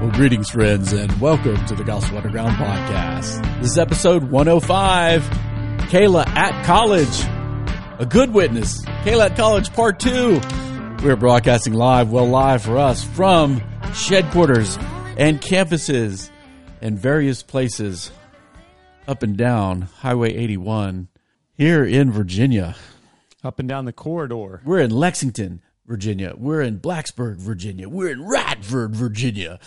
Well, greetings, friends, and welcome to the Gospel Underground Podcast. This is episode 105, Kayla at College, a good witness. Kayla at College Part 2. We're broadcasting live, well live for us, from shed quarters and campuses and various places up and down Highway 81 here in Virginia. Up and down the corridor. We're in Lexington, Virginia. We're in Blacksburg, Virginia. We're in Radford, Virginia.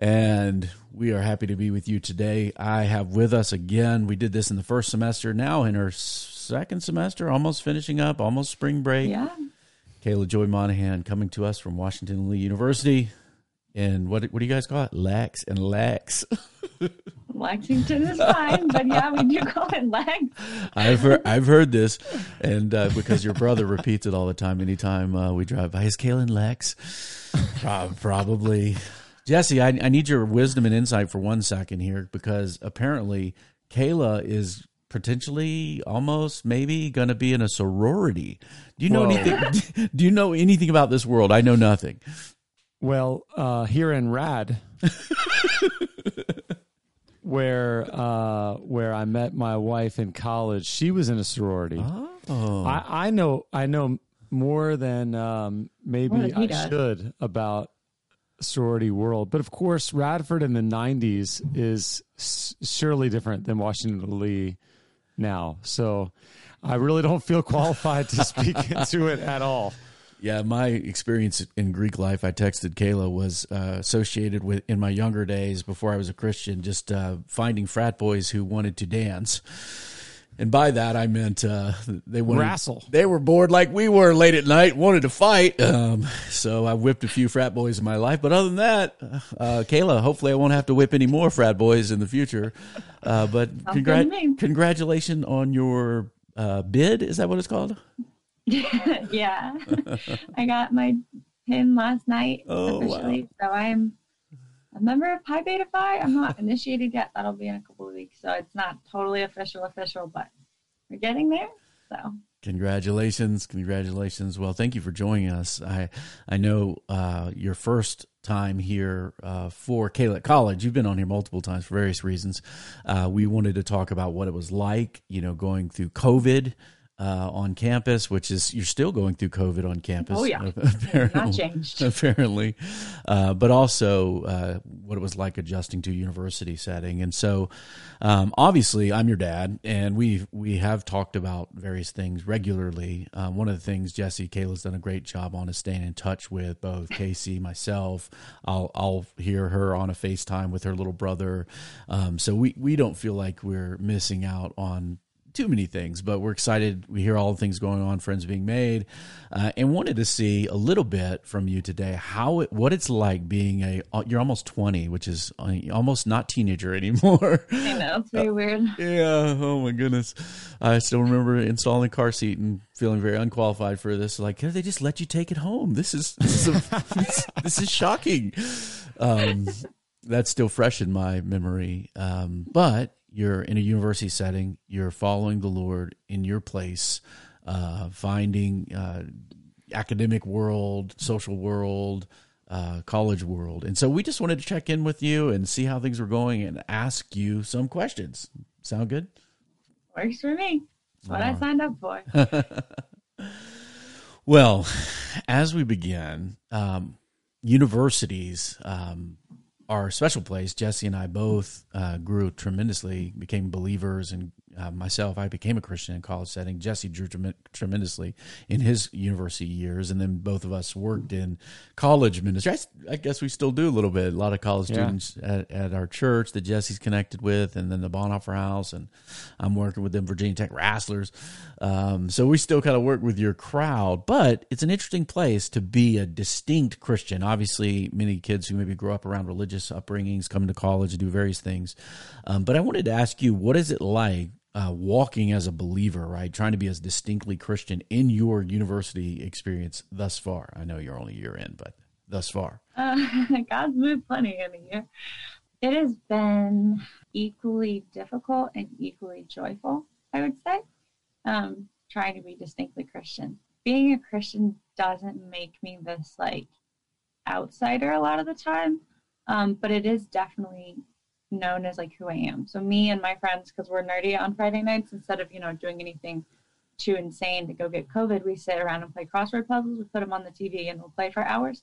And we are happy to be with you today. I have with us again, we did this in the first semester, now in her second semester, almost finishing up, almost spring break. Yeah. Kayla Joy Monahan coming to us from Washington and Lee University. And what do you guys call it? Lex and Lex. Lexington is fine, but yeah, we do call it Lex. I've heard this, and because your brother repeats it all the time. Anytime we drive by, is Kayla and Lex? Probably. Jesse, I need your wisdom and insight for 1 second here, because apparently Kayla is potentially, almost, maybe going to be in a sorority. Do you know anything? Do you know anything about this world? I know nothing. Well, here in Rad, where I met my wife in college, she was in a sorority. Oh. I know more than maybe I should about sorority world, but of course, Radford in the 90s is surely different than Washington and Lee now. So, I really don't feel qualified to speak into it at all. Yeah, my experience in Greek life, I texted Kayla, was associated with, in my younger days, before I was a Christian, just finding frat boys who wanted to dance. And by that, I meant wrestle. They were bored like we were late at night, wanted to fight. So I whipped a few frat boys in my life. But other than that, Kayla, hopefully I won't have to whip any more frat boys in the future. But congratulations on your bid. Is that what it's called? Yeah, I got my pin last night officially, wow. So I'm a member of Pi Beta Phi. I'm not initiated yet. That'll be in a couple of weeks, so it's not totally official, but we're getting there. So congratulations. Well, thank you for joining us. I know your first time here for Kayla College. You've been on here multiple times for various reasons. We wanted to talk about what it was like, going through COVID. On campus, which is, you're still going through COVID on campus. Oh, yeah. Apparently, not changed. Apparently. But also what it was like adjusting to university setting. And so obviously I'm your dad, and we have talked about various things regularly. One of the things Jesse, Kayla's done a great job on is staying in touch with both Casey, myself. I'll hear her on a FaceTime with her little brother. So we don't feel like we're missing out on too many things, but we're excited. We hear all the things going on, friends being made, and wanted to see a little bit from you today what it's like being you're almost 20, which is almost not teenager anymore. I know, it's very weird. Yeah, oh my goodness. I still remember installing a car seat and feeling very unqualified for this. Like, they just let you take it home. This is shocking. That's still fresh in my memory, but you're in a university setting, you're following the Lord in your place, finding academic world, social world, college world. And so we just wanted to check in with you and see how things were going and ask you some questions. Sound good? Works for me. That's what I signed up for. Well, as we begin, universities, our special place. Jesse and I both grew tremendously, became believers, and myself, I became a Christian in college setting. Jesse grew tremendously in his university years, and then both of us worked in college ministry. I guess we still do a little bit. A lot of college students at our church that Jesse's connected with, and then the Bonhoeffer House, and I'm working with them, Virginia Tech wrestlers. So we still kind of work with your crowd, but it's an interesting place to be a distinct Christian. Obviously, many kids who maybe grow up around religious upbringings come to college and do various things, but I wanted to ask you, what is it like walking as a believer, right, trying to be as distinctly Christian in your university experience thus far? I know you're only a year in, but thus far God's moved plenty in a year. It has been equally difficult and equally joyful, I would say, trying to be distinctly Christian. Being a Christian doesn't make me this outsider a lot of the time. But it is definitely known as like who I am. So me and my friends, because we're nerdy on Friday nights, instead of, you know, doing anything too insane to go get COVID, we sit around and play crossword puzzles. We put them on the TV and we'll play for hours.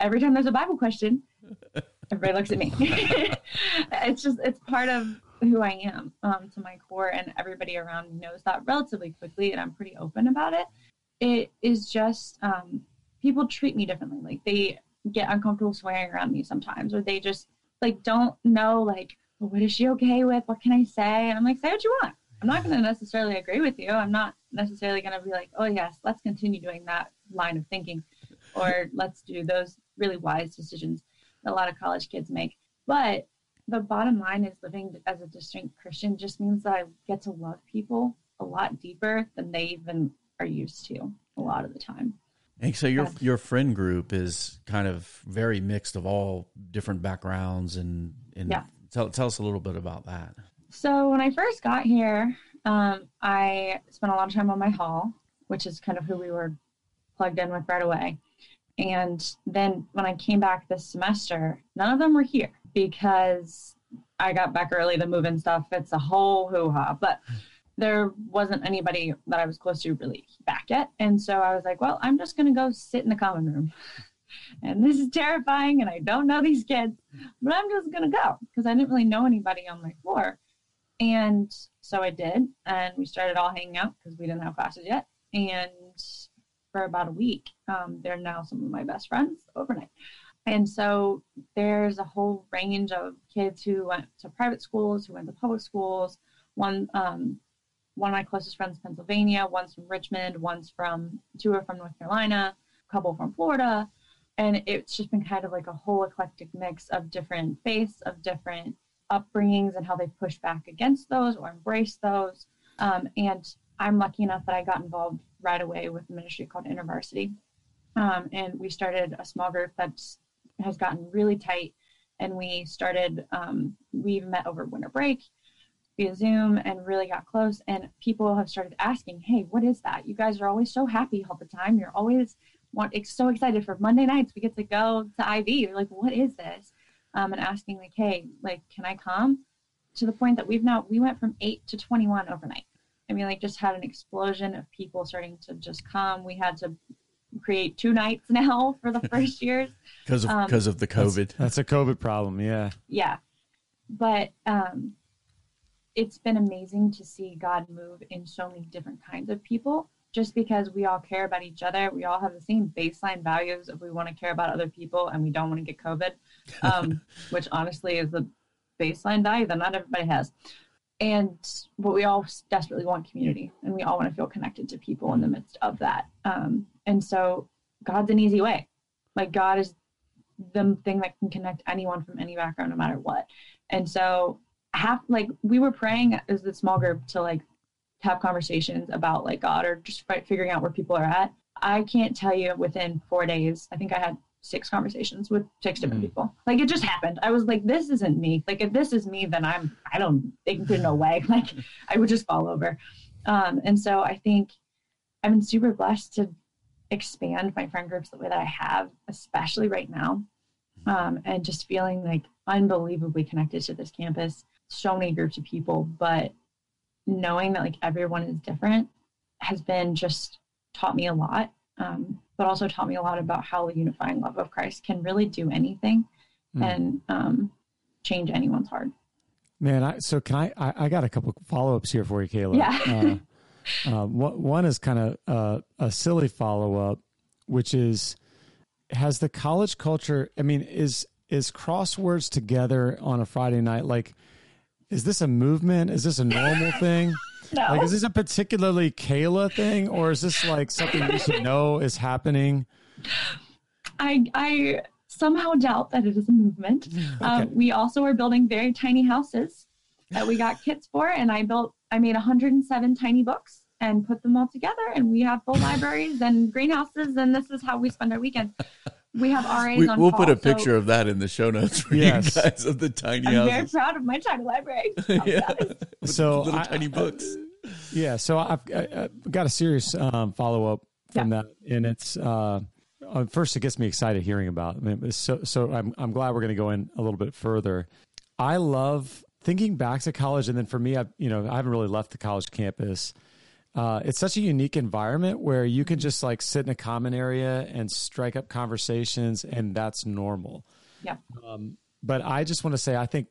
Every time there's a Bible question, everybody looks at me. It's just, it's part of who I am to my core, and everybody around me knows that relatively quickly, and I'm pretty open about it. It is just people treat me differently. Like, they get uncomfortable swearing around me sometimes, or they just like don't know, like, what is she okay with? What can I say? And I'm like, say what you want. I'm not going to necessarily agree with you. I'm not necessarily going to be like, oh yes, let's continue doing that line of thinking, or let's do those really wise decisions that a lot of college kids make. But the bottom line is living as a distinct Christian just means that I get to love people a lot deeper than they even are used to a lot of the time. And so your friend group is kind of very mixed of all different backgrounds, and yeah. Tell us a little bit about that. So when I first got here, I spent a lot of time on my hall, which is kind of who we were plugged in with right away. And then when I came back this semester, none of them were here because I got back early, the move-in stuff. It's a whole hoo-ha, but there wasn't anybody that I was close to really back yet. And so I was like, well, I'm just going to go sit in the common room. And this is terrifying, and I don't know these kids, but I'm just going to go because I didn't really know anybody on my floor. And so I did, and we started all hanging out because we didn't have classes yet. And for about a week, they're now some of my best friends overnight. And so there's a whole range of kids who went to private schools, who went to public schools. One of my closest friends, Pennsylvania, one's from Richmond, two are from North Carolina, a couple from Florida. And it's just been kind of like a whole eclectic mix of different faiths, of different upbringings, and how they push back against those or embrace those. And I'm lucky enough that I got involved right away with a ministry called InterVarsity. And we started a small group that has gotten really tight. And we started, we met over winter break via Zoom and really got close. And people have started asking, hey, what is that? You guys are always so happy all the time. You're always so excited for Monday nights. We get to go to IV. Like, what is this? And asking, like, hey, like, can I come? To the point that we went from 8 to 21 overnight. I mean, like, just had an explosion of people starting to just come. We had to create 2 nights now for the first years. Because of the COVID. That's a COVID problem, yeah. Yeah. But it's been amazing to see God move in so many different kinds of people, just because we all care about each other. We all have the same baseline values of we want to care about other people and we don't want to get COVID, which honestly is the baseline value that not everybody has. And but we all desperately want community, and we all want to feel connected to people in the midst of that. And so God's an easy way. Like, God is the thing that can connect anyone from any background, no matter what. And so we were praying as a small group to like have conversations about like God, or just figuring out where people are at. I can't tell you, within 4 days, I think I had 6 conversations with 6 different people. Like, it just happened. I was like, this isn't me. Like, if this is me, then there's no way. Like, I would just fall over. And so I think I've been super blessed to expand my friend groups the way that I have, especially right now. And just feeling like unbelievably connected to this campus. So many groups of people, but knowing that like everyone is different has been just taught me a lot. But also taught me a lot about how the unifying love of Christ can really do anything and change anyone's heart. Man, I got a couple of follow-ups here for you, Kayla. Yeah. One is kind of a silly follow-up, which is, has the college culture, I mean, is crosswords together on a Friday night, like, is this a movement? Is this a normal thing? No. Like, is this a particularly Kayla thing, or is this like something you should know is happening? I somehow doubt that it is a movement. Okay. We also are building very tiny houses that we got kits for, and I made 107 tiny books and put them all together, and we have full libraries and greenhouses, and this is how we spend our weekend. We have RAs on call. We'll put a picture of that in the show notes for you guys, of the tiny houses. I'm very proud of my tiny library. Yeah. So little tiny books. So I've got a serious follow-up from that, and it's first, it gets me excited hearing about. I mean, so I'm glad we're going to go in a little bit further. I love thinking back to college, and then for me, I haven't really left the college campus. It's such a unique environment where you can just like sit in a common area and strike up conversations, and that's normal. Yeah. But I just want to say, I think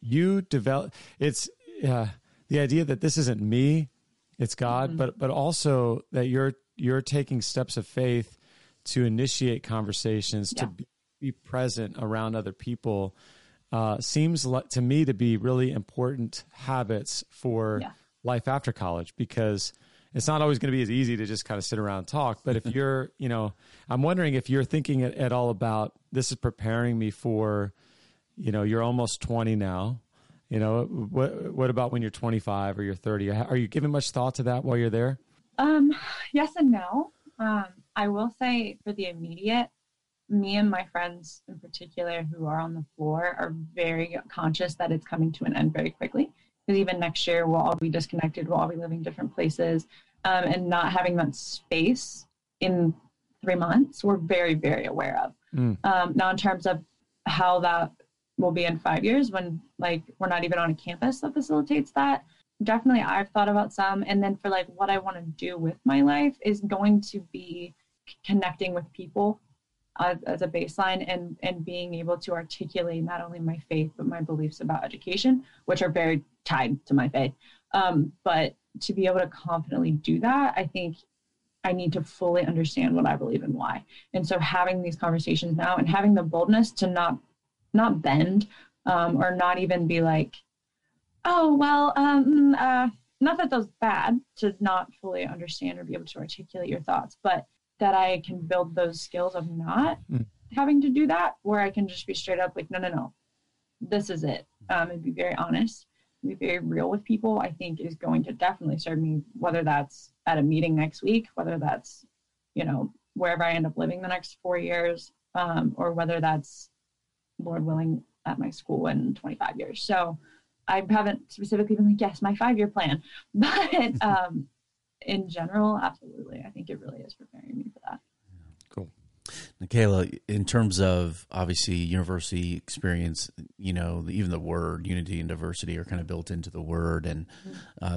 you develop. It's the idea that this isn't me, it's God, mm-hmm. but also that you're taking steps of faith to initiate conversations, yeah. to be present around other people. Seems to me to be really important habits for yeah. life after college, because it's not always going to be as easy to just kind of sit around and talk. But if you're, I'm wondering if you're thinking at all about, this is preparing me for, you're almost 20 now. What about when you're 25 or you're 30? Are you giving much thought to that while you're there? Yes and no. I will say for the immediate, me and my friends in particular who are on the floor are very conscious that it's coming to an end very quickly, because even next year we'll all be disconnected. We'll all be living different places, and not having that space in 3 months, we're very, very aware of. Now in terms of how that will be in 5 years, when like we're not even on a campus that facilitates that, definitely I've thought about some. And then for like what I want to do with my life is going to be connecting with people as a baseline, and being able to articulate not only my faith, but my beliefs about education, which are very tied to my faith. But to be able to confidently do that, I think I need to fully understand what I believe and why. And so having these conversations now and having the boldness to not bend, or not even be like, oh, well, not that that's bad to not fully understand or be able to articulate your thoughts, but that I can build those skills of not having to do that, where I can just be straight up like, no, this is it. And be very honest, be very real with people, I think is going to definitely serve me, whether that's at a meeting next week, whether that's, wherever I end up living the next 4 years, or whether that's, Lord willing, at my school in 25 years. So I haven't specifically been like, yes, my 5-year plan, but, in general, absolutely. I think it really is preparing me for that. Cool. Now, Kayla, in terms of obviously university experience, even the word unity and diversity are kind of built into the word, and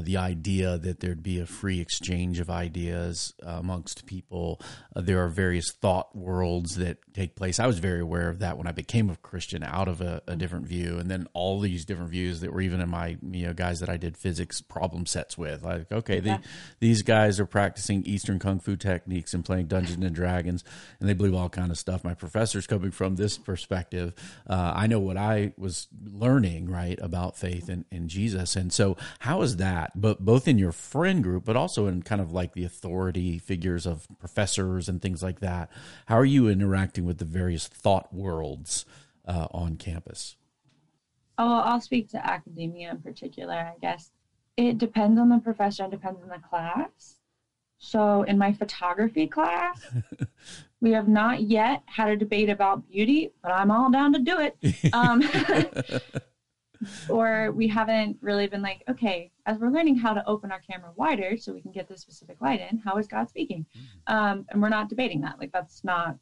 the idea that there'd be a free exchange of ideas amongst people. There are various thought worlds that take place. I was very aware of that when I became a Christian, out of a different view, and then all these different views that were even in my guys that I did physics problem sets with. Like, okay, these guys are practicing Eastern Kung Fu techniques and playing Dungeons and Dragons, and they believe all kind of stuff. My professor's coming from this perspective. I know what I was learning, right, about faith and Jesus. And so how is that, but both in your friend group, but also in kind of like the authority figures of professors and things like that, how are you interacting with the various thought worlds on campus? Oh, I'll speak to academia in particular, I guess. It depends on the professor, it depends on the class. So in my photography class, we have not yet had a debate about beauty, but I'm all down to do it. Or we haven't really been like, okay, as we're learning how to open our camera wider so we can get this specific light in, how is God speaking? And we're not debating that. Like, that's not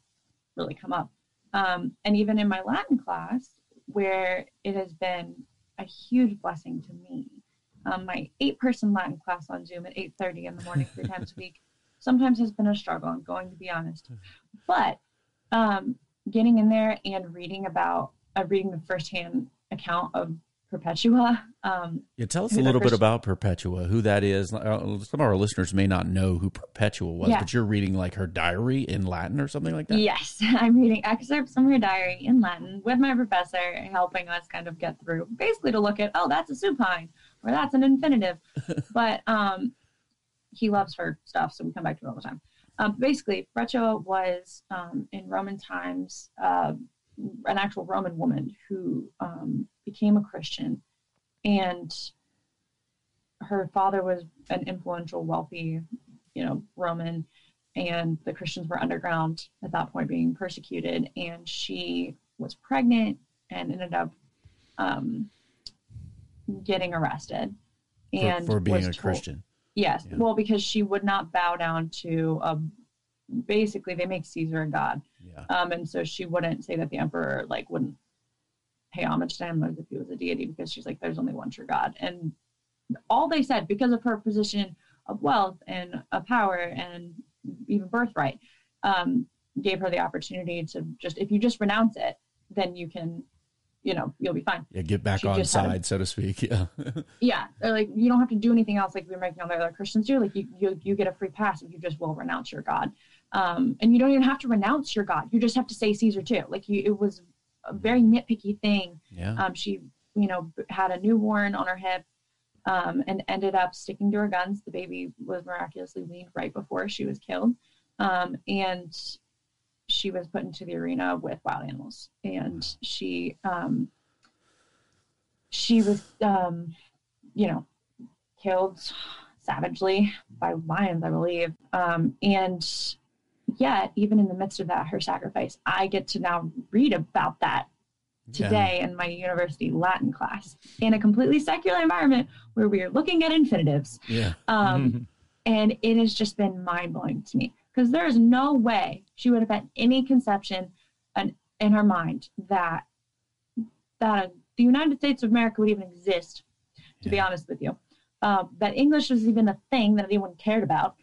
really come up. And even in my Latin class, where it has been a huge blessing to me, my 8-person Latin class on Zoom at 8:30 in the morning 3 times a week sometimes has been a struggle, I'm going to be honest. But getting in there and reading the firsthand account of Perpetua. Tell us a little bit about Perpetua, who that is. Some of our listeners may not know who Perpetua was, but you're reading like her diary in Latin or something like that? Yes, I'm reading excerpts from her diary in Latin with my professor, helping us kind of get through, basically to look at, oh, that's a supine, or that's an infinitive. But he loves her stuff, so we come back to it all the time. Basically, Perpetua was, in Roman times, an actual Roman woman who became a Christian, and her father was an influential, wealthy, Roman, and the Christians were underground at that point, being persecuted, and she was pregnant and ended up getting arrested and for being a Christian. Yes. Yeah. Well, because she would not bow down to a basically they make Caesar a god. Yeah. And so she wouldn't say that the emperor like wouldn't pay homage to him as if he was a deity, because she's like, there's only one true God. And all they said, because of her position of wealth and of power and even birthright, gave her the opportunity to just, if you just renounce it, then you can, you know, you'll be fine. Yeah, get back on side, so to speak. Yeah. Yeah. They're like, you don't have to do anything else like we're making all the other Christians do. Like you get a free pass if you just will renounce your God. And you don't even have to renounce your God. You just have to say Caesar too. Like it was a very nitpicky thing. Yeah. She, you know, had a newborn on her hip, and ended up sticking to her guns. The baby was miraculously weaned right before she was killed. And she was put into the arena with wild animals, and she was, you know, killed savagely by lions, I believe. And yet even in the midst of that, her sacrifice, I get to now read about that today in my university Latin class in a completely secular environment where we are looking at infinitives. Yeah. And it has just been mind blowing to me, because there is no way she would have had any conception in her mind that the United States of America would even exist, to be honest with you, that English was even a thing that anyone cared about,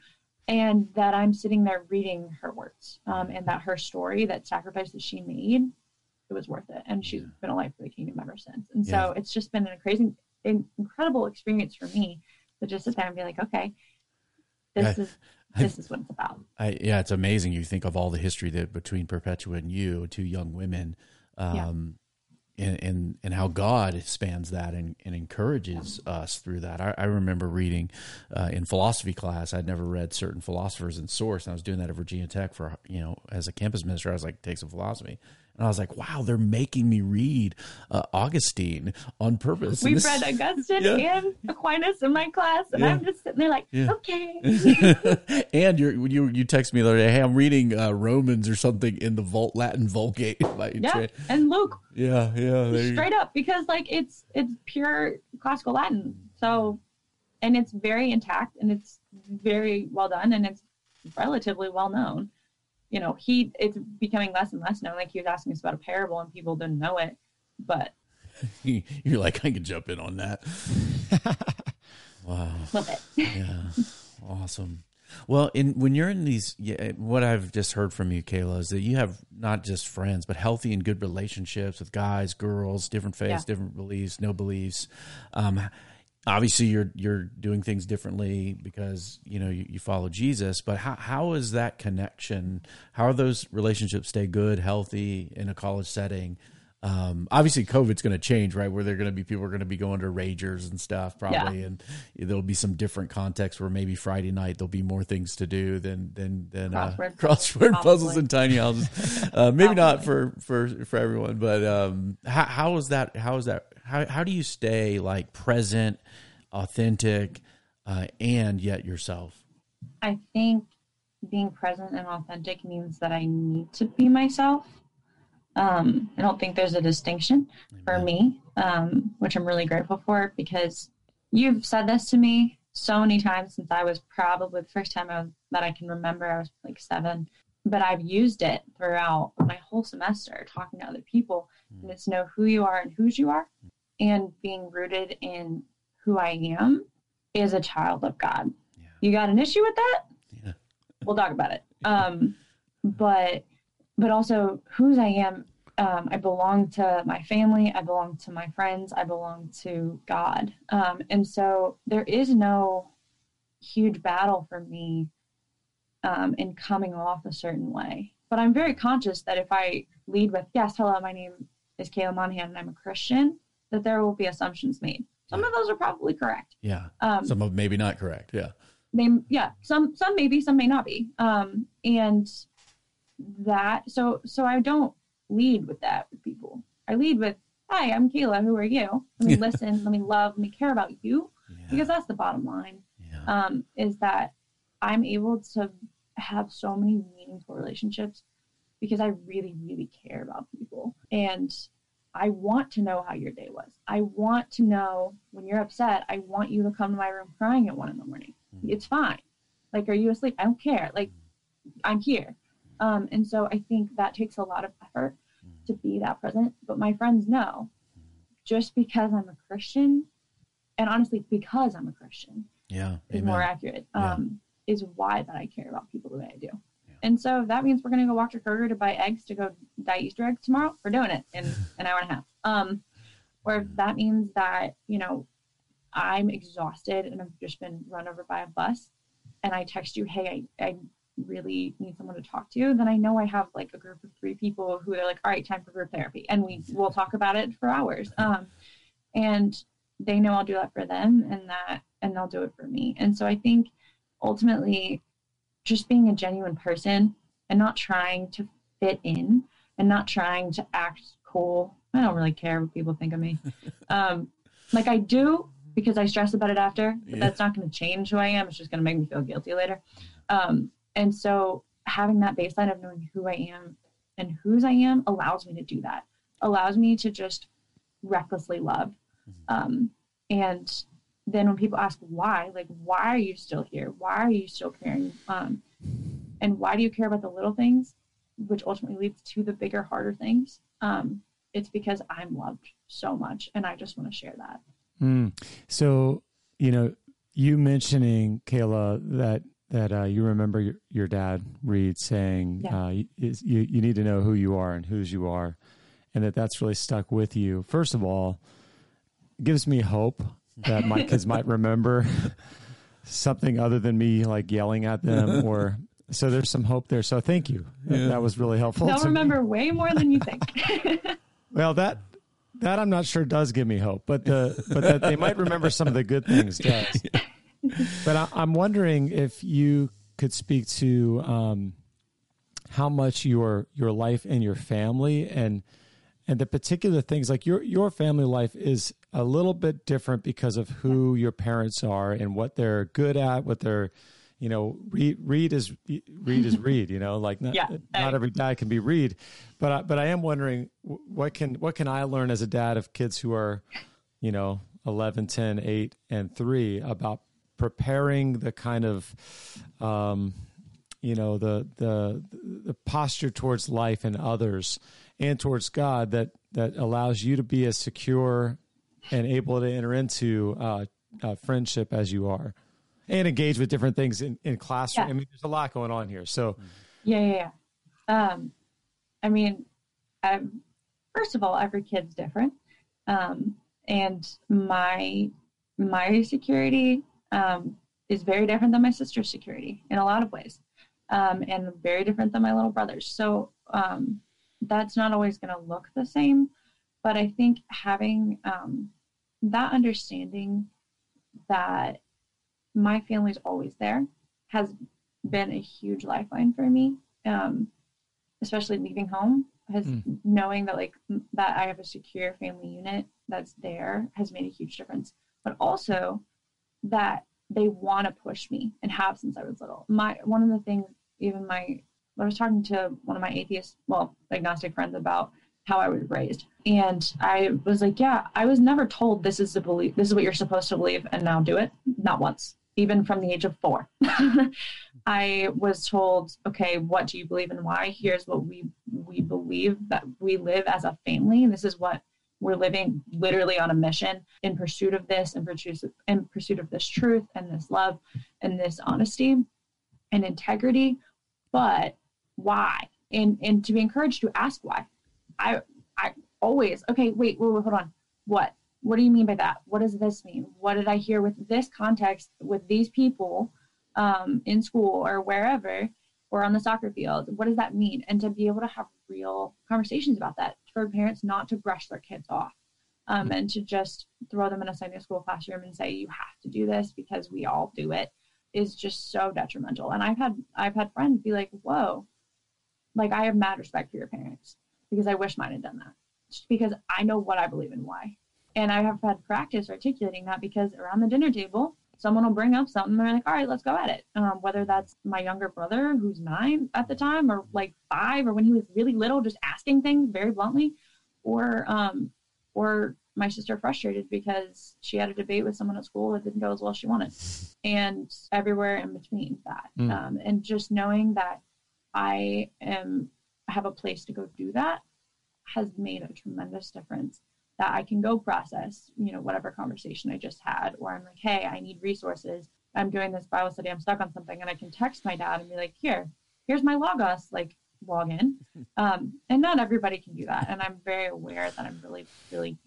and that I'm sitting there reading her words, and that her story, that sacrifice that she made, it was worth it. And she's been alive for the kingdom ever since. And so it's just been an incredible experience for me to just sit there and be like, okay, this is what it's about. It's amazing. You think of all the history that between Perpetua and you, two young women, and how God expands that and encourages us through that. I remember reading in philosophy class, I'd never read certain philosophers in source. And I was doing that at Virginia Tech for, you know, as a campus minister, I was like, take some philosophy. And I was like, wow, they're making me read Augustine on purpose. We've read Augustine and Aquinas in my class, and I'm just sitting there like, okay. And you text me the other day, hey, I'm reading Romans or something in the Latin Vulgate. And Luke. Straight up, because like it's pure classical Latin. So, and it's very intact, and it's very well done, and it's relatively well known. You know, it's becoming less and less known. Like he was asking us about a parable and people didn't know it, but you're like, I can jump in on that. Wow. Love it. Yeah. Awesome. Well, when you're in these, what I've just heard from you, Kayla, is that you have not just friends, but healthy and good relationships with guys, girls, different faiths, different beliefs, no beliefs. Obviously you're doing things differently because, you know, you follow Jesus, but how is that connection? How are those relationships stay good, healthy in a college setting? Obviously COVID's going to change, right? Where people are going to be going to ragers and stuff probably. Yeah. And there'll be some different contexts where maybe Friday night, there'll be more things to do than crossword puzzles and tiny houses. Maybe not for everyone, but, how do you stay like present, authentic, and yet yourself? I think being present and authentic means that I need to be myself. I don't think there's a distinction for me, which I'm really grateful for, because you've said this to me so many times since I was probably the first time that I can remember, I was like 7, but I've used it throughout my whole semester talking to other people, and it's know who you are and whose you are. And being rooted in who I am is a child of God. Yeah. You got an issue with that? Yeah. We'll talk about it. But also whose I am, I belong to my family. I belong to my friends. I belong to God. And so there is no huge battle for me in coming off a certain way. But I'm very conscious that if I lead with, yes, hello, my name is Kayla Monahan and I'm a Christian, that there will be assumptions made. Some of those are probably correct. Yeah. Some of maybe not correct. Yeah. Some may be, some may not be. And that, so I don't lead with that with people. I lead with, hi, I'm Kayla. Who are you? Let me listen. Let me love. Let me care about you, because that's the bottom line. Yeah. Is that I'm able to have so many meaningful relationships because I really, really care about people, and I want to know how your day was. I want to know when you're upset. I want you to come to my room crying at 1 a.m. It's fine. Like, are you asleep? I don't care. Like, I'm here. And so I think that takes a lot of effort to be that present. But my friends know, just because I'm a Christian, and honestly, because I'm a Christian, is more accurate, is why that I care about people the way I do. Yeah. And so if that means we're going to go walk to Kroger to buy eggs to go dye Easter eggs tomorrow, we're doing it in an hour and a half. Or if that means that, you know, I'm exhausted and I've just been run over by a bus and I text you, hey, I really need someone to talk to, then I know I have like a group of 3 people who are like, all right, time for group therapy. And we'll talk about it for hours. And they know I'll do that for them and they'll do it for me. And so I think ultimately just being a genuine person and not trying to fit in and not trying to act cool. I don't really care what people think of me. Like I do because I stress about it after, but that's not going to change who I am. It's just going to make me feel guilty later. And so having that baseline of knowing who I am and whose I am allows me to do that, allows me to just recklessly love. And then when people ask why, like, why are you still here? Why are you still caring? And why do you care about the little things, which ultimately leads to the bigger, harder things? It's because I'm loved so much. And I just want to share that. So, you know, you mentioning, Kayla, that you remember your dad, Reed, saying you need to know who you are and whose you are, and that's really stuck with you. First of all, it gives me hope that my kids might remember something other than me like yelling at them, or so there's some hope there. So thank you. That was really helpful. They'll remember way more than you think. Well, that I'm not sure does give me hope, but that they might remember some of the good things does. But I'm wondering if you could speak to how much your life and your family and the particular things, like your family life is a little bit different because of who your parents are and what they're good at, what they're, you know, Reed is Reed, you know, like not every dad can be Reed, but I am wondering what can I learn as a dad of kids who are, you know, 11, 10, 8, and 3 about preparing the kind of, you know, the posture towards life and others and towards God that allows you to be as secure and able to enter into friendship as you are and engage with different things in classroom. Yeah. I mean, there's a lot going on here. So, yeah. I mean, first of all, every kid's different. And my security is very different than my sister's security in a lot of ways, and very different than my little brother's. So that's not always going to look the same. But I think having that understanding that my family's always there has been a huge lifeline for me, especially leaving home. Knowing that like that I have a secure family unit that's there has made a huge difference, but also that they want to push me and have since I was little. One of the things, I was talking to one of my agnostic friends about how I was raised, and I was like, yeah, I was never told this is what you're supposed to believe, and now do it. Not once, even from the age of 4. I was told, okay, what do you believe and why? Here's what we believe that we live as a family. This is what we're living, literally on a mission in pursuit of this, in pursuit of this truth and this love and this honesty and integrity. But why? And to be encouraged to ask why. I always, okay, wait, hold on. What do you mean by that? What does this mean? What did I hear with this context, with these people in school or wherever, or on the soccer field? What does that mean? And to be able to have real conversations about that, for parents not to brush their kids off and to just throw them in a Sunday school classroom and say, you have to do this because we all do it, is just so detrimental. And I've had friends be like, whoa, like I have mad respect for your parents because I wish mine had done that, just because I know what I believe and why. And I have had practice articulating that, because around the dinner table, someone will bring up something and they're like, all right, let's go at it. Whether that's my younger brother, who's 9 at the time, or like 5, or when he was really little, just asking things very bluntly, or my sister frustrated because she had a debate with someone at school that didn't go as well as she wanted, and everywhere in between that. And just knowing that I have a place to go do that has made a tremendous difference, that I can go process, you know, whatever conversation I just had, or I'm like, hey, I need resources. I'm doing this Bible study. I'm stuck on something. And I can text my dad and be like, here's my Logos, like log in. And not everybody can do that. And I'm very aware that I'm really, really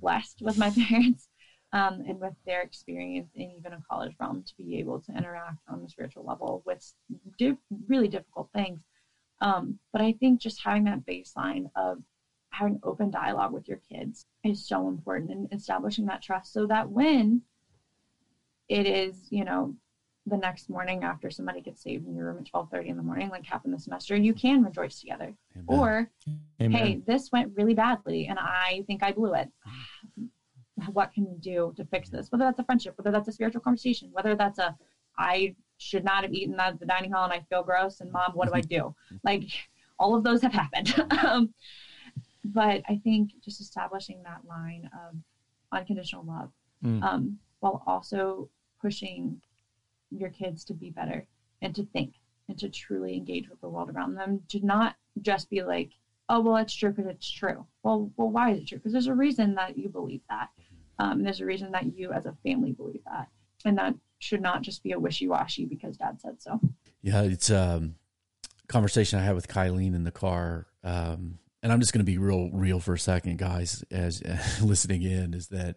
blessed with my parents and with their experience in even a college realm to be able to interact on the spiritual level with really difficult things. But I think just having that baseline of having open dialogue with your kids is so important, and establishing that trust so that when it is, you know, the next morning after somebody gets saved in your room at 12:30 in the morning, like happened this semester, you can rejoice together. Amen. Or, amen, hey, this went really badly and I think I blew it. What can we do to fix this? Whether that's a friendship, whether that's a spiritual conversation, whether that's a, I should not have eaten at the dining hall and I feel gross and mom, what do I do? Like all of those have happened. But I think just establishing that line of unconditional love, while also pushing your kids to be better and to think and to truly engage with the world around them, to not just be like, oh, well, it's true because it's true. Well, why is it true? Because there's a reason that you believe that. There's a reason that you as a family believe that. And that should not just be a wishy-washy because dad said so. Yeah, it's a conversation I had with Kylene in the car. And I'm just going to be real for a second, guys, as listening in, is that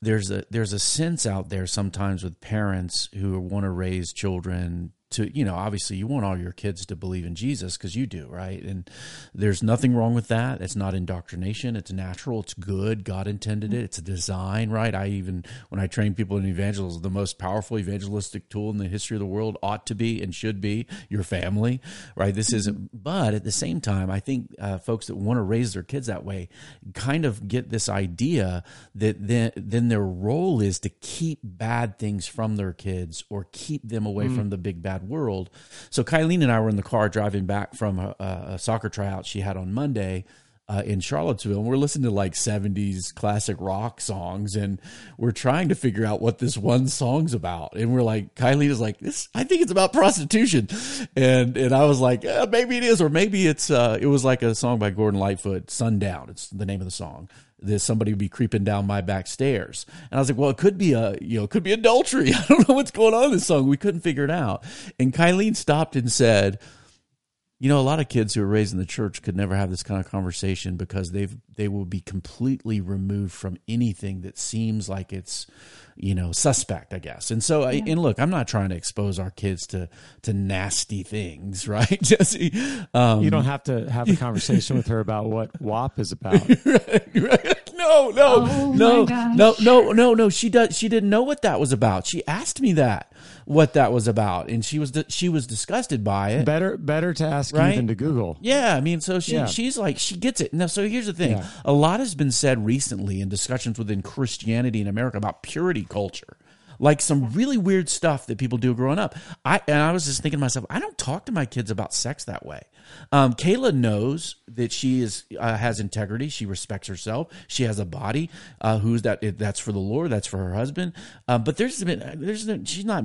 there's a sense out there sometimes with parents who want to raise children to, you know, obviously you want all your kids to believe in Jesus because you do, right? And there's nothing wrong with that. It's not indoctrination. It's natural. It's good. God intended it. It's a design, right? When I train people in evangelism, the most powerful evangelistic tool in the history of the world ought to be and should be your family, right? This isn't, but at the same time, I think folks that want to raise their kids that way kind of get this idea that then their role is to keep bad things from their kids or keep them away from the big bad world. So Kylene and I were in the car driving back from a soccer tryout she had on Monday in Charlottesville, and we're listening to like 70s classic rock songs, and we're trying to figure out what this one song's about. And we're like, Kylene is like, this, I think it's about prostitution. And I was like, maybe it is, or maybe it's, it was like a song by Gordon Lightfoot, Sundown. It's the name of the song. There's somebody would be creeping down my back stairs. And I was like, well, it could be adultery. I don't know what's going on in this song. We couldn't figure it out. And Kylene stopped and said, you know, a lot of kids who are raised in the church could never have this kind of conversation because they will be completely removed from anything that seems like it's, you know, suspect, I guess. And so, yeah. And look, I'm not trying to expose our kids to nasty things, right, Jesse? You don't have to have a conversation with her about what WAP is about. Right. No. She does. She didn't know what that was about. She asked me what that was about, and she was disgusted by it. Better to ask you than to Google. Yeah, I mean, so she's like, she gets it. Now, so here's the thing: a lot has been said recently in discussions within Christianity in America about purity culture. Like some really weird stuff that people do growing up. I was just thinking to myself, I don't talk to my kids about sex that way. Kayla knows that she has integrity. She respects herself. She has a body. That's for the Lord. That's for her husband. But she's not,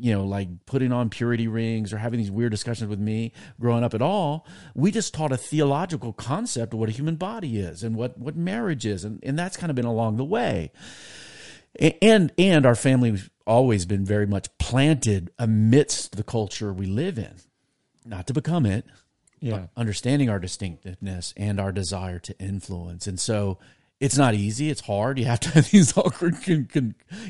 you know, like putting on purity rings or having these weird discussions with me growing up at all. We just taught a theological concept of what a human body is and what marriage is. And that's kind of been along the way. And our family's always been very much planted amidst the culture we live in, not to become it, but understanding our distinctiveness and our desire to influence. And so it's not easy. It's hard. You have to have these awkward, you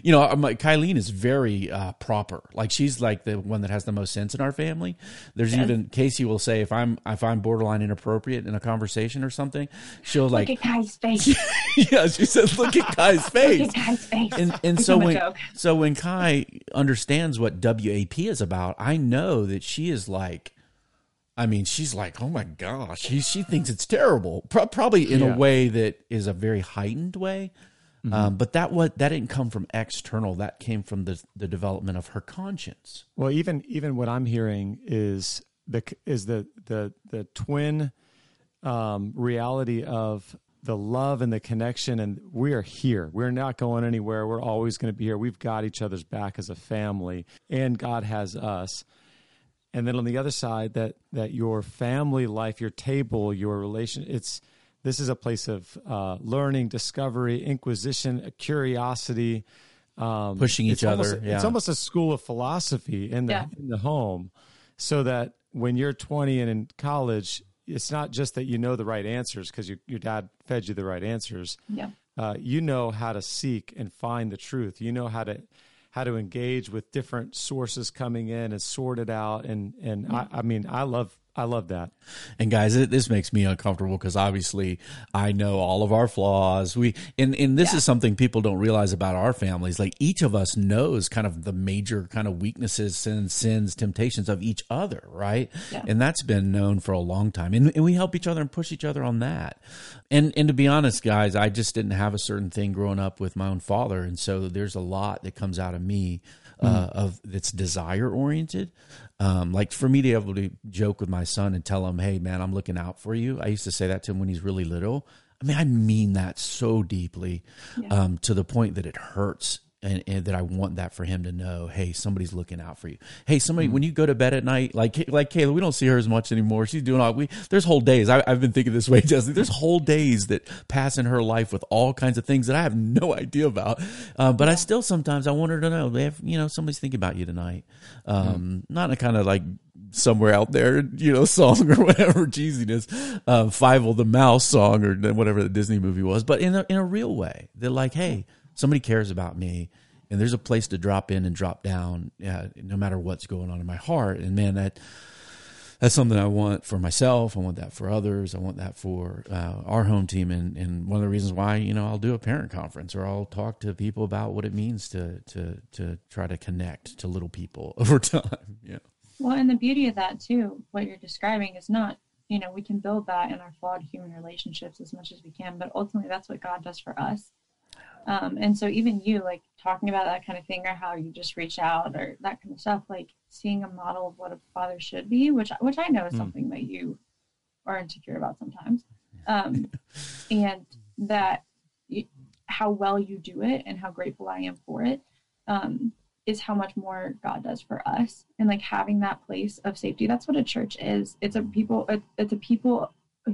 know, Kylene is very proper. Like she's like the one that has the most sense in our family. There's even Casey will say, if I'm borderline inappropriate in a conversation or something, she'll like, look at Kai's face. Yeah. She says, look at Kai's face. Look at Kai's face. And so when Kai understands what WAP is about, I know that she is like, I mean, she's like, oh my gosh, she thinks it's terrible, probably in a way that is a very heightened way. But that didn't come from external. That came from the development of her conscience. Well, even what I'm hearing is the twin reality of the love and the connection. And we are here. We're not going anywhere. We're always going to be here. We've got each other's back as a family, and God has us. And then on the other side, that your family life, your table, your relation, this is a place of learning, discovery, inquisition, curiosity, pushing each other. Yeah. It's almost a school of philosophy in the home, so that when you're 20 and in college, it's not just that you know the right answers because your dad fed you the right answers. Yeah, you know how to seek and find the truth. You know how to engage with different sources coming in and sort it out. And I love that. And guys, this makes me uncomfortable because obviously I know all of our flaws. This is something people don't realize about our families. Like each of us knows kind of the major kind of weaknesses, sins, temptations of each other. Right. Yeah. And that's been known for a long time. And we help each other and push each other on that. And to be honest, guys, I just didn't have a certain thing growing up with my own father. And so there's a lot that comes out of me of that's desire oriented. Like for me to be able to joke with my son and tell him, hey man, I'm looking out for you. I used to say that to him when he's really little. I mean that so deeply, to the point that it hurts. And that I want that for him to know, hey, somebody's looking out for you. Hey, somebody, when you go to bed at night, like Kayla, we don't see her as much anymore. She's doing all, there's whole days. I've been thinking this way, Justin. There's whole days that pass in her life with all kinds of things that I have no idea about. But I still, sometimes I want her to know, somebody's thinking about you tonight. Not in a kind of like somewhere out there, song or whatever cheesiness, Fievel the Mouse song or whatever the Disney movie was, but in a real way. They're like, hey, somebody cares about me, and there's a place to drop in and drop down, no matter what's going on in my heart. And man, that's something I want for myself. I want that for others. I want that for our home team. And one of the reasons why, I'll do a parent conference, or I'll talk to people about what it means to try to connect to little people over time. Yeah. Well, and the beauty of that too, what you're describing is not, we can build that in our flawed human relationships as much as we can, but ultimately that's what God does for us. And so even you, like, talking about that kind of thing, or how you just reach out, or that kind of stuff, like seeing a model of what a father should be, which I know is something that you are insecure about sometimes. And that how well you do it and how grateful I am for it, is how much more God does for us. And like having that place of safety, that's what a church is. It's a people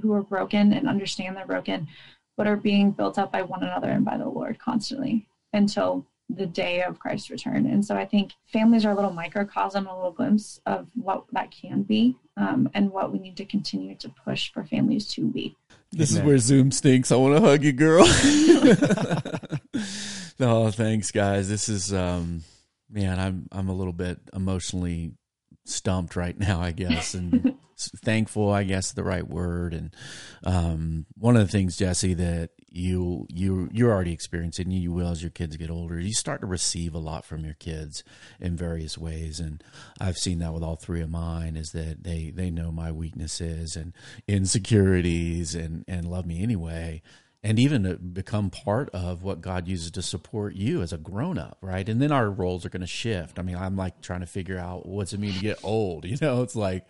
who are broken and understand they're broken, but are being built up by one another and by the Lord constantly until the day of Christ's return. And so I think families are a little microcosm, a little glimpse of what that can be, and what we need to continue to push for families to be. This is where Zoom stinks. I want to hug you, girl. No, thanks, guys. This is, man, I'm a little bit emotionally stumped right now, I guess, and thankful, I guess, the right word. And one of the things, Jesse, that you're already experiencing, and you will as your kids get older, you start to receive a lot from your kids in various ways. And I've seen that with all three of mine, is that they know my weaknesses and insecurities and love me anyway. And even to become part of what God uses to support you as a grown-up, right? And then our roles are going to shift. I mean, I'm like trying to figure out what's it mean to get old, It's like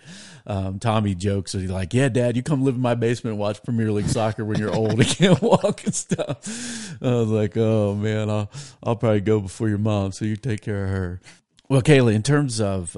Tommy jokes. He's like, yeah, Dad, you come live in my basement and watch Premier League soccer when you're old and can't walk and stuff. I was like, oh, man, I'll probably go before your mom, so you take care of her. Well, Kayla, in terms of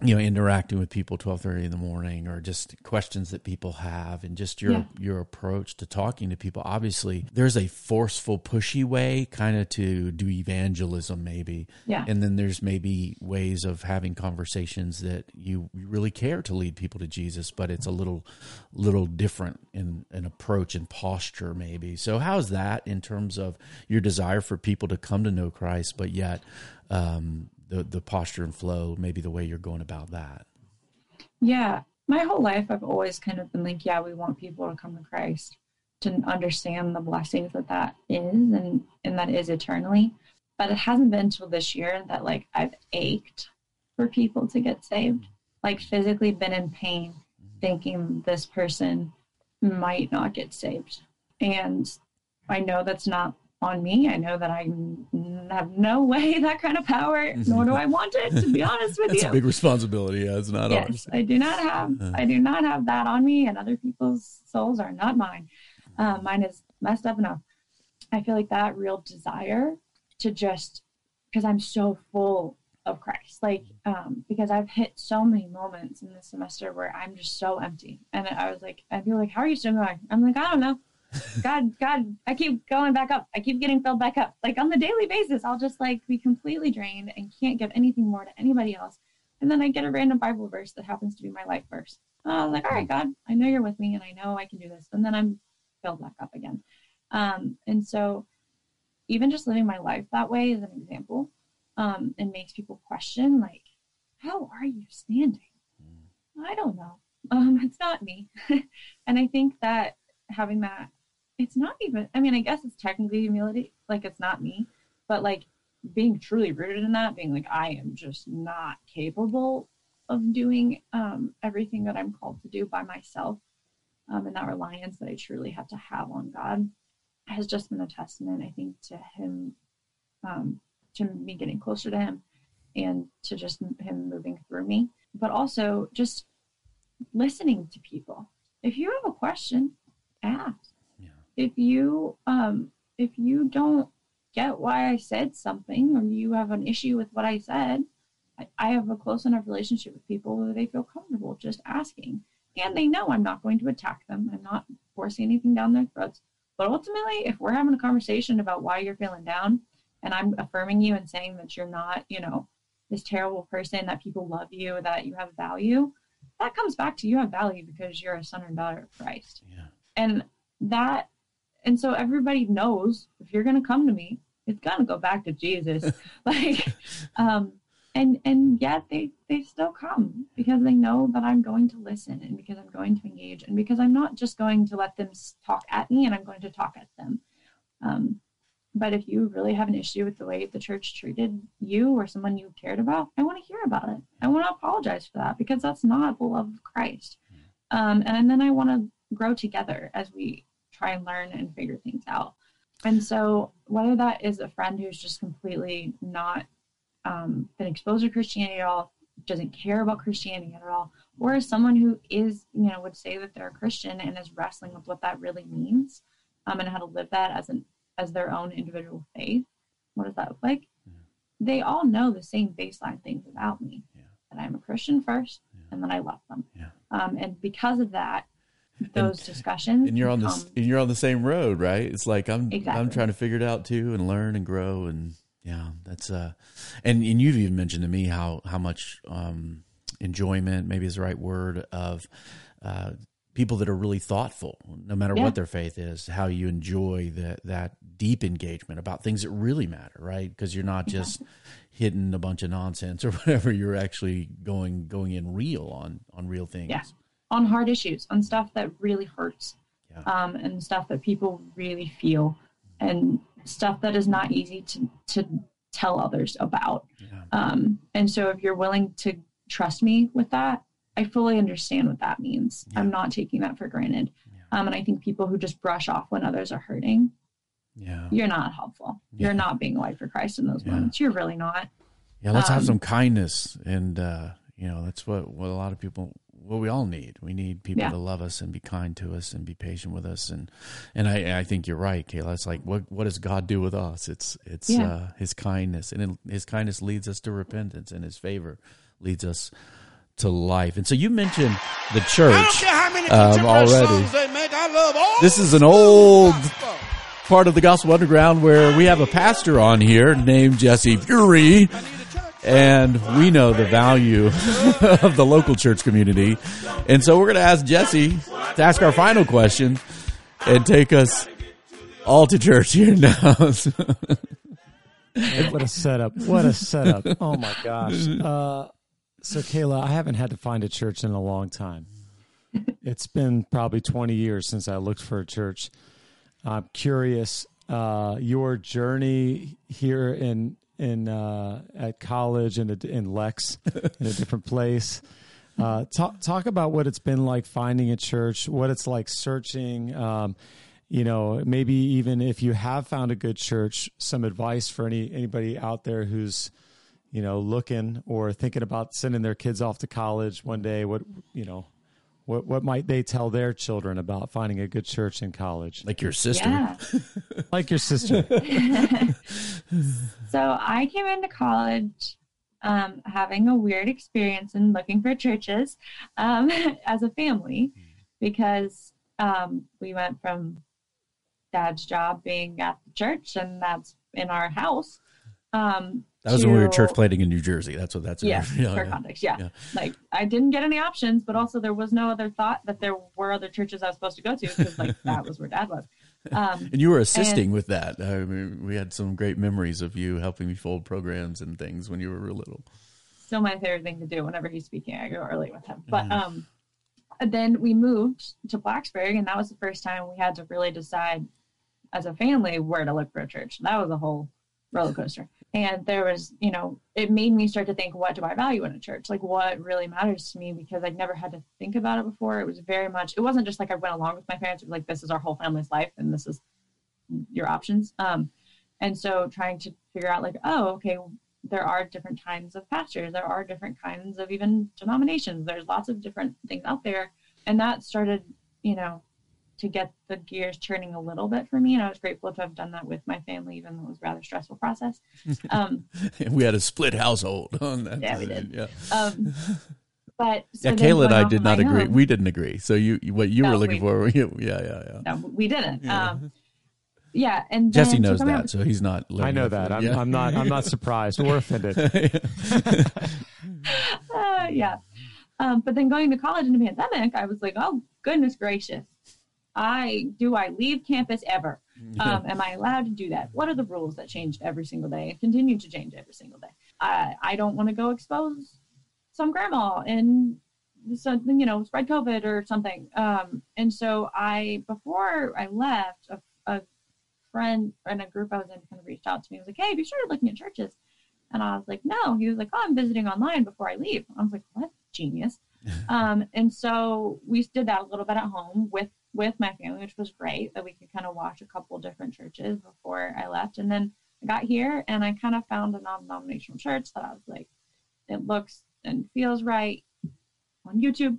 interacting with people 12:30 in the morning, or just questions that people have, and just your approach to talking to people. Obviously, there's a forceful, pushy way kind of to do evangelism, maybe. Yeah. And then there's maybe ways of having conversations that you really care to lead people to Jesus, but it's a little different in an approach and posture, maybe. So how's that in terms of your desire for people to come to know Christ, but yet, the posture and flow, maybe the way you're going about that? Yeah. My whole life, I've always kind of been like, yeah, we want people to come to Christ, to understand the blessings that is, and that is eternally. But it hasn't been until this year that like I've ached for people to get saved, like physically been in pain, thinking this person might not get saved. And I know that's not on me. I know that I have no way that kind of power, nor do I want it, to be honest with you. It's a big responsibility. Yeah, it's not ours. I do not have that on me, and other people's souls are not mine. Mine is messed up enough. I feel like that real desire to just, because I'm so full of Christ. Like, because I've hit so many moments in this semester where I'm just so empty. And I was like, and people are like, how are you still going? I'm like, I don't know. God, I keep going back up. I keep getting filled back up. Like on the daily basis, I'll just like be completely drained and can't give anything more to anybody else. And then I get a random Bible verse that happens to be my life verse. I'm like, all right, God, I know you're with me and I know I can do this. And then I'm filled back up again. And so even just living my life that way is an example. It makes people question, like, how are you standing? I don't know. It's not me. And I think that having that, it's not even, I mean, I guess it's technically humility, like it's not me, but like being truly rooted in that, being like, I am just not capable of doing everything that I'm called to do by myself. And that reliance that I truly have to have on God has just been a testament, I think, to him, to me getting closer to him and to just him moving through me, but also just listening to people. If you have a question, ask. Yeah. If you don't get why I said something or you have an issue with what I said, I have a close enough relationship with people where they feel comfortable just asking. And they know I'm not going to attack them. I'm not forcing anything down their throats. But ultimately, if we're having a conversation about why you're feeling down and I'm affirming you and saying that you're not, you know, this terrible person, that people love you, that you have value, that comes back to you have value because you're a son or daughter of Christ. Yeah. And so everybody knows if you're going to come to me, it's going to go back to Jesus. And yet they still come because they know that I'm going to listen and because I'm going to engage and because I'm not just going to let them talk at me and I'm going to talk at them. But if you really have an issue with the way the church treated you or someone you cared about, I want to hear about it. I want to apologize for that because that's not the love of Christ. And then I want to grow together as we try and learn and figure things out. And so whether that is a friend who's just completely not been exposed to Christianity at all, doesn't care about Christianity at all, or as someone who is, you know, would say that they're a Christian and is wrestling with what that really means, and how to live that as their own individual faith. What does that look like? Yeah. They all know the same baseline things about me, yeah, that I'm a Christian first, yeah, and then I love them. Yeah. And because of that, those discussions. And you're on the same road, right? It's like I'm trying to figure it out too, and learn and grow, and yeah, that's and you've even mentioned to me how much enjoyment maybe is the right word of people that are really thoughtful, no matter, yeah, what their faith is, how you enjoy that deep engagement about things that really matter, right? Because you're not just, yeah, hitting a bunch of nonsense or whatever. You're actually going in real on real things. Yeah. On hard issues, on stuff that really hurts, yeah, and stuff that people really feel, and stuff that is not easy to tell others about. Yeah. And so if you're willing to trust me with that, I fully understand what that means. Yeah. I'm not taking that for granted. Yeah. And I think people who just brush off when others are hurting, yeah, you're not helpful. Yeah. You're not being a light for Christ in those, yeah, moments. You're really not. Yeah, let's have some kindness. And, that's what a lot of people... Well, we all need. We need people, yeah, to love us and be kind to us and be patient with us. And I think you're right, Kayla. It's like, what does God do with us? It's yeah, his kindness. And his kindness leads us to repentance, and his favor leads us to life. And so you mentioned the church. I don't care how many already. They make. I love all this is an old part of the Gospel Underground where we have a pastor on here named Jesse Fury. And we know the value of the local church community. And so we're going to ask Jesse to ask our final question and take us all to church here now. What a setup. What a setup. Oh, my gosh. So, Kayla, I haven't had to find a church in a long time. It's been probably 20 years since I looked for a church. I'm curious, your journey here in at college and in Lex, in a different place. Talk about what it's been like finding a church, what it's like searching, maybe even if you have found a good church, some advice for anybody out there who's, looking or thinking about sending their kids off to college one day. What might they tell their children about finding a good church in college? Like your sister. Yeah. Like your sister. So I came into college having a weird experience and looking for churches as a family, because we went from Dad's job being at the church, and that's in our house. That was when we were church planting in New Jersey. That's yeah, for context. Yeah. Like, I didn't get any options, but also there was no other thought that there were other churches I was supposed to go to, because like that was where Dad was. And you were assisting with that. I mean, we had some great memories of you helping me fold programs and things when you were little. Still my favorite thing to do. Whenever he's speaking, I go early with him. But then we moved to Blacksburg, and that was the first time we had to really decide as a family where to look for a church. That was a whole roller coaster. And there was, you know, it made me start to think, what do I value in a church? Like, what really matters to me? Because I'd never had to think about it before. It was very much, it wasn't just like I went along with my parents. It was like, this is our whole family's life, and this is your options. And so trying to figure out like, oh, okay, there are different kinds of pastors. There are different kinds of even denominations. There's lots of different things out there. And that started, you know, to get the gears churning a little bit for me. And I was grateful to have done that with my family, even though it was a rather stressful process. We had a split household on that. Yeah, we did. Yeah. But so yeah, Kayla and I did not agree. We didn't agree. So what you were looking for, no, we didn't. Yeah. Yeah, and Jesse knows that, so he's not. I know that. I'm not surprised or offended. Yeah, but then going to college in the pandemic, I was like, oh goodness gracious. Do I leave campus ever? Am I allowed to do that? What are the rules that change every single day and continue to change every single day? I don't want to go expose some grandma and something, you know, spread COVID or something. And so before I left, a friend in a group I was in kind of reached out to me. He was like, hey, have you started looking at churches? And I was like, no. He was like, oh, I'm visiting online before I leave. I was like, what? Genius. And so we did that a little bit at home with my family, which was great that we could kind of watch a couple different churches before I left. And then I got here and I kind of found a non-denominational church that I was like, it looks and feels right on YouTube.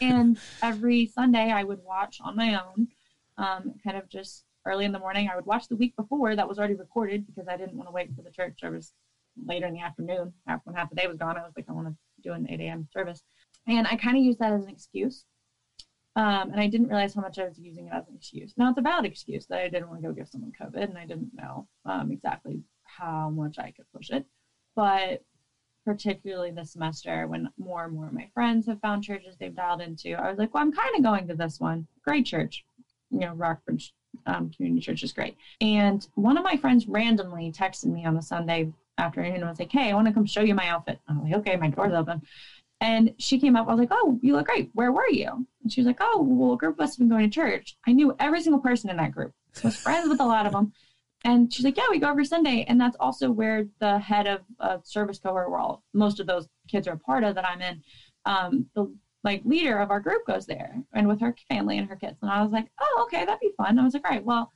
And every Sunday I would watch on my own, kind of just early in the morning. I would watch the week before that was already recorded because I didn't want to wait for the church service later in the afternoon. When half the day was gone, I was like, I want to do an 8 a.m. service. And I kind of used that as an excuse. And I didn't realize how much I was using it as an excuse. Now, it's a valid excuse that I didn't want to go give someone COVID, and I didn't know exactly how much I could push it. But particularly this semester, when more and more of my friends have found churches they've dialed into, I was like, well, I'm kind of going to this one. Great church. You know, Rockford Community Church is great. And one of my friends randomly texted me on a Sunday afternoon and was like, hey, I want to come show you my outfit. I'm like, okay, my door's open. And she came up, I was like, oh, you look great. Where were you? And she was like, oh, well, a group of us have been going to church. I knew every single person in that group. I was friends with a lot of them. And she's like, yeah, we go every Sunday. And that's also where the head of a service cohort, where most of those kids are a part of that I'm in, the leader of our group goes there and with her family and her kids. And I was like, oh, okay, that'd be fun. I was like, all right, well,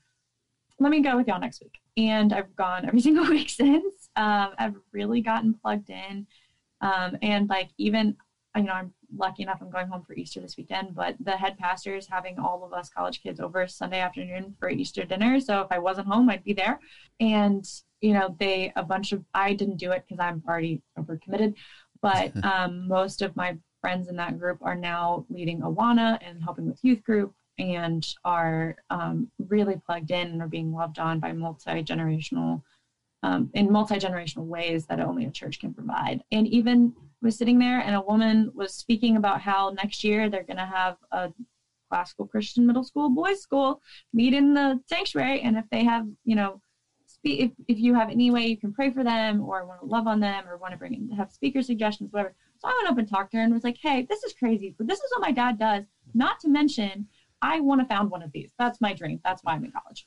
let me go with y'all next week. And I've gone every single week since. I've really gotten plugged in. And like, even, you know, I'm lucky enough, I'm going home for Easter this weekend, but the head pastor is having all of us college kids over Sunday afternoon for Easter dinner. So if I wasn't home, I'd be there. And, you know, I didn't do it because I'm already overcommitted, but, most of my friends in that group are now leading Awana and helping with youth group and are, really plugged in and are being loved on by multi-generational in multi-generational ways that only a church can provide. And even was sitting there and a woman was speaking about how next year they're going to have a classical Christian middle school boys school meet in the sanctuary. And if they have, you know, if you have any way you can pray for them or want to love on them or want to have speaker suggestions, whatever. So I went up and talked to her and was like, hey, this is crazy, but this is what my dad does. Not to mention, I want to found one of these. That's my dream. That's why I'm in college.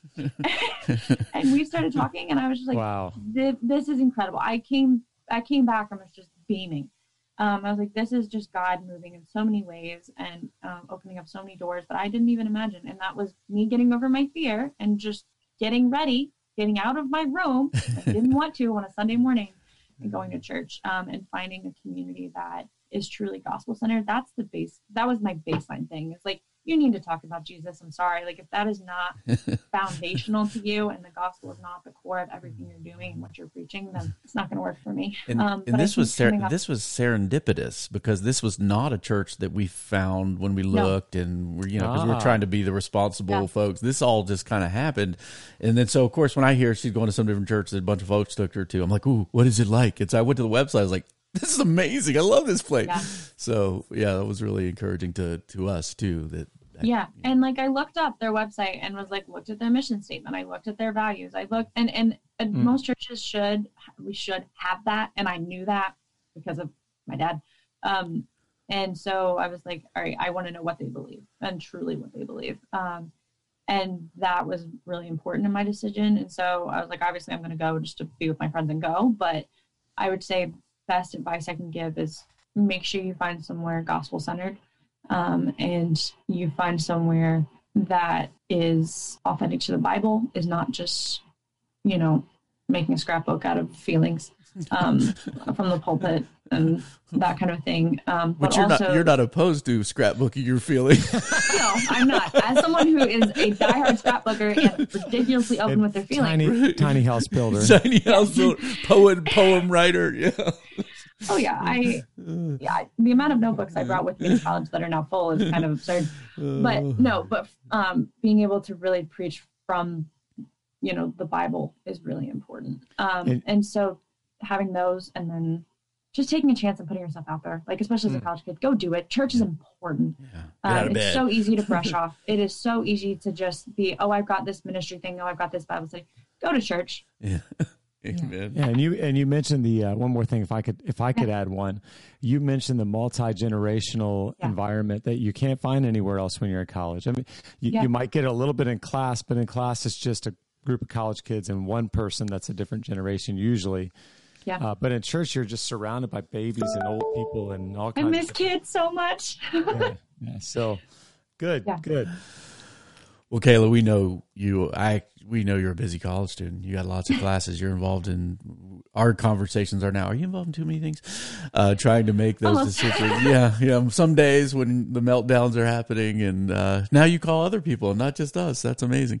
And we started talking and I was just like, wow, this is incredible. I came back and was just beaming. I was like, this is just God moving in so many ways and opening up so many doors that I didn't even imagine. And that was me getting over my fear and just getting ready, getting out of my room. I didn't want to on a Sunday morning and going to church and finding a community that is truly gospel centered. That was my baseline thing. It's like, you need to talk about Jesus. I'm sorry. Like, if that is not foundational to you and the gospel is not the core of everything you're doing and what you're preaching, then it's not going to work for me. And this was serendipitous, because this was not a church that we found when we looked and we're, you know, because we're trying to be the responsible folks. This all just kind of happened. And then, so of course, when I hear she's going to some different church that a bunch of folks took her to, I'm like, ooh, what is it like? And so I went to the website. I was like, this is amazing. I love this place. Yeah. So yeah, that was really encouraging to us too. You know. And like, I looked up their website and was like, looked at their mission statement. I looked at their values. I looked and most churches should have that. And I knew that because of my dad. And so I was like, all right, I want to know what they believe and truly what they believe. And that was really important in my decision. And so I was like, obviously I'm going to go just to be with my friends and go, but I would say best advice I can give is make sure you find somewhere gospel-centered, and you find somewhere that is authentic to the Bible, is not just, you know, making a scrapbook out of feelings from the pulpit and that kind of thing. But you're also, you're not opposed to scrapbooking your feelings. No, I'm not. As someone who is a diehard scrapbooker and ridiculously open with their feelings. Tiny house builder. Tiny house builder. Poem writer. Yeah. Oh yeah. The amount of notebooks I brought with me to college that are now full is kind of absurd. But being able to really preach from, you know, the Bible is really important. And so having those, and then just taking a chance and putting yourself out there, like, especially as a college kid, go do it. Church is important. Yeah. It's so easy to brush off. It is so easy to just be, oh, I've got this ministry thing. Oh, I've got this Bible study. Go to church. Yeah. Amen. Yeah. And you mentioned the, one more thing, if I could add one, you mentioned the multi-generational environment that you can't find anywhere else when you're in college. I mean, you might get a little bit in class, but in class, it's just a group of college kids and one person that's a different generation usually. Yeah. But in church, you're just surrounded by babies and old people and all kinds of things. I miss kids so much. Yeah. So good. Yeah. Good. Well, Kayla, we know you. We know you're a busy college student. You got lots of classes. You're involved in. Our conversations are now. Are you involved in too many things? Trying to make those decisions. Yeah. Some days when the meltdowns are happening, and now you call other people, and not just us. That's amazing.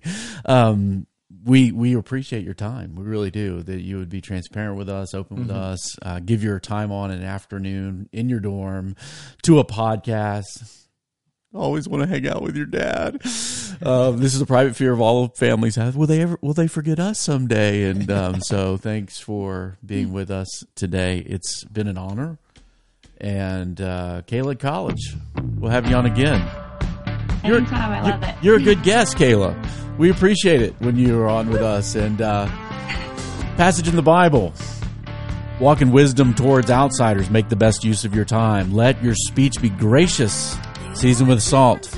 We appreciate your time. We really do. That you would be transparent with us, open with us, give your time on an afternoon in your dorm to a podcast. Always want to hang out with your dad. This is a private fear of all families have. Will they forget us someday? And so thanks for being with us today. It's been an honor. And Kayla College, we'll have you on again. Anytime, I love it. You're a good guest, Kayla. We appreciate it when you're on with us. And passage in the Bible. Walk in wisdom towards outsiders. Make the best use of your time. Let your speech be gracious, seasoned with salt,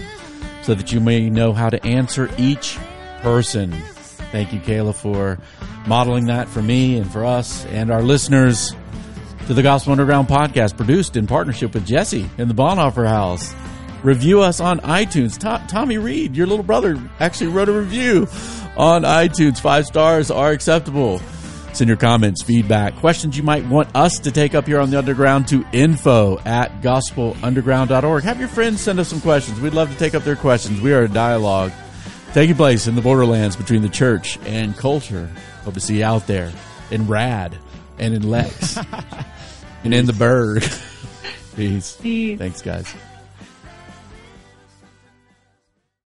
so that you may know how to answer each person. Thank you, Kayla, for modeling that for me and for us and our listeners to the Gospel Underground Podcast, produced in partnership with Jesse in the Bonhoeffer House. Review us on iTunes. Tommy Reed, your little brother, actually wrote a review on iTunes. 5 stars are acceptable. Send your comments, feedback, questions you might want us to take up here on the Underground to info@gospelunderground.org. Have your friends send us some questions. We'd love to take up their questions. We are a dialogue taking place in the borderlands between the church and culture. Hope to see you out there in Rad and in Lex and in the Berg. Peace. Thanks, guys.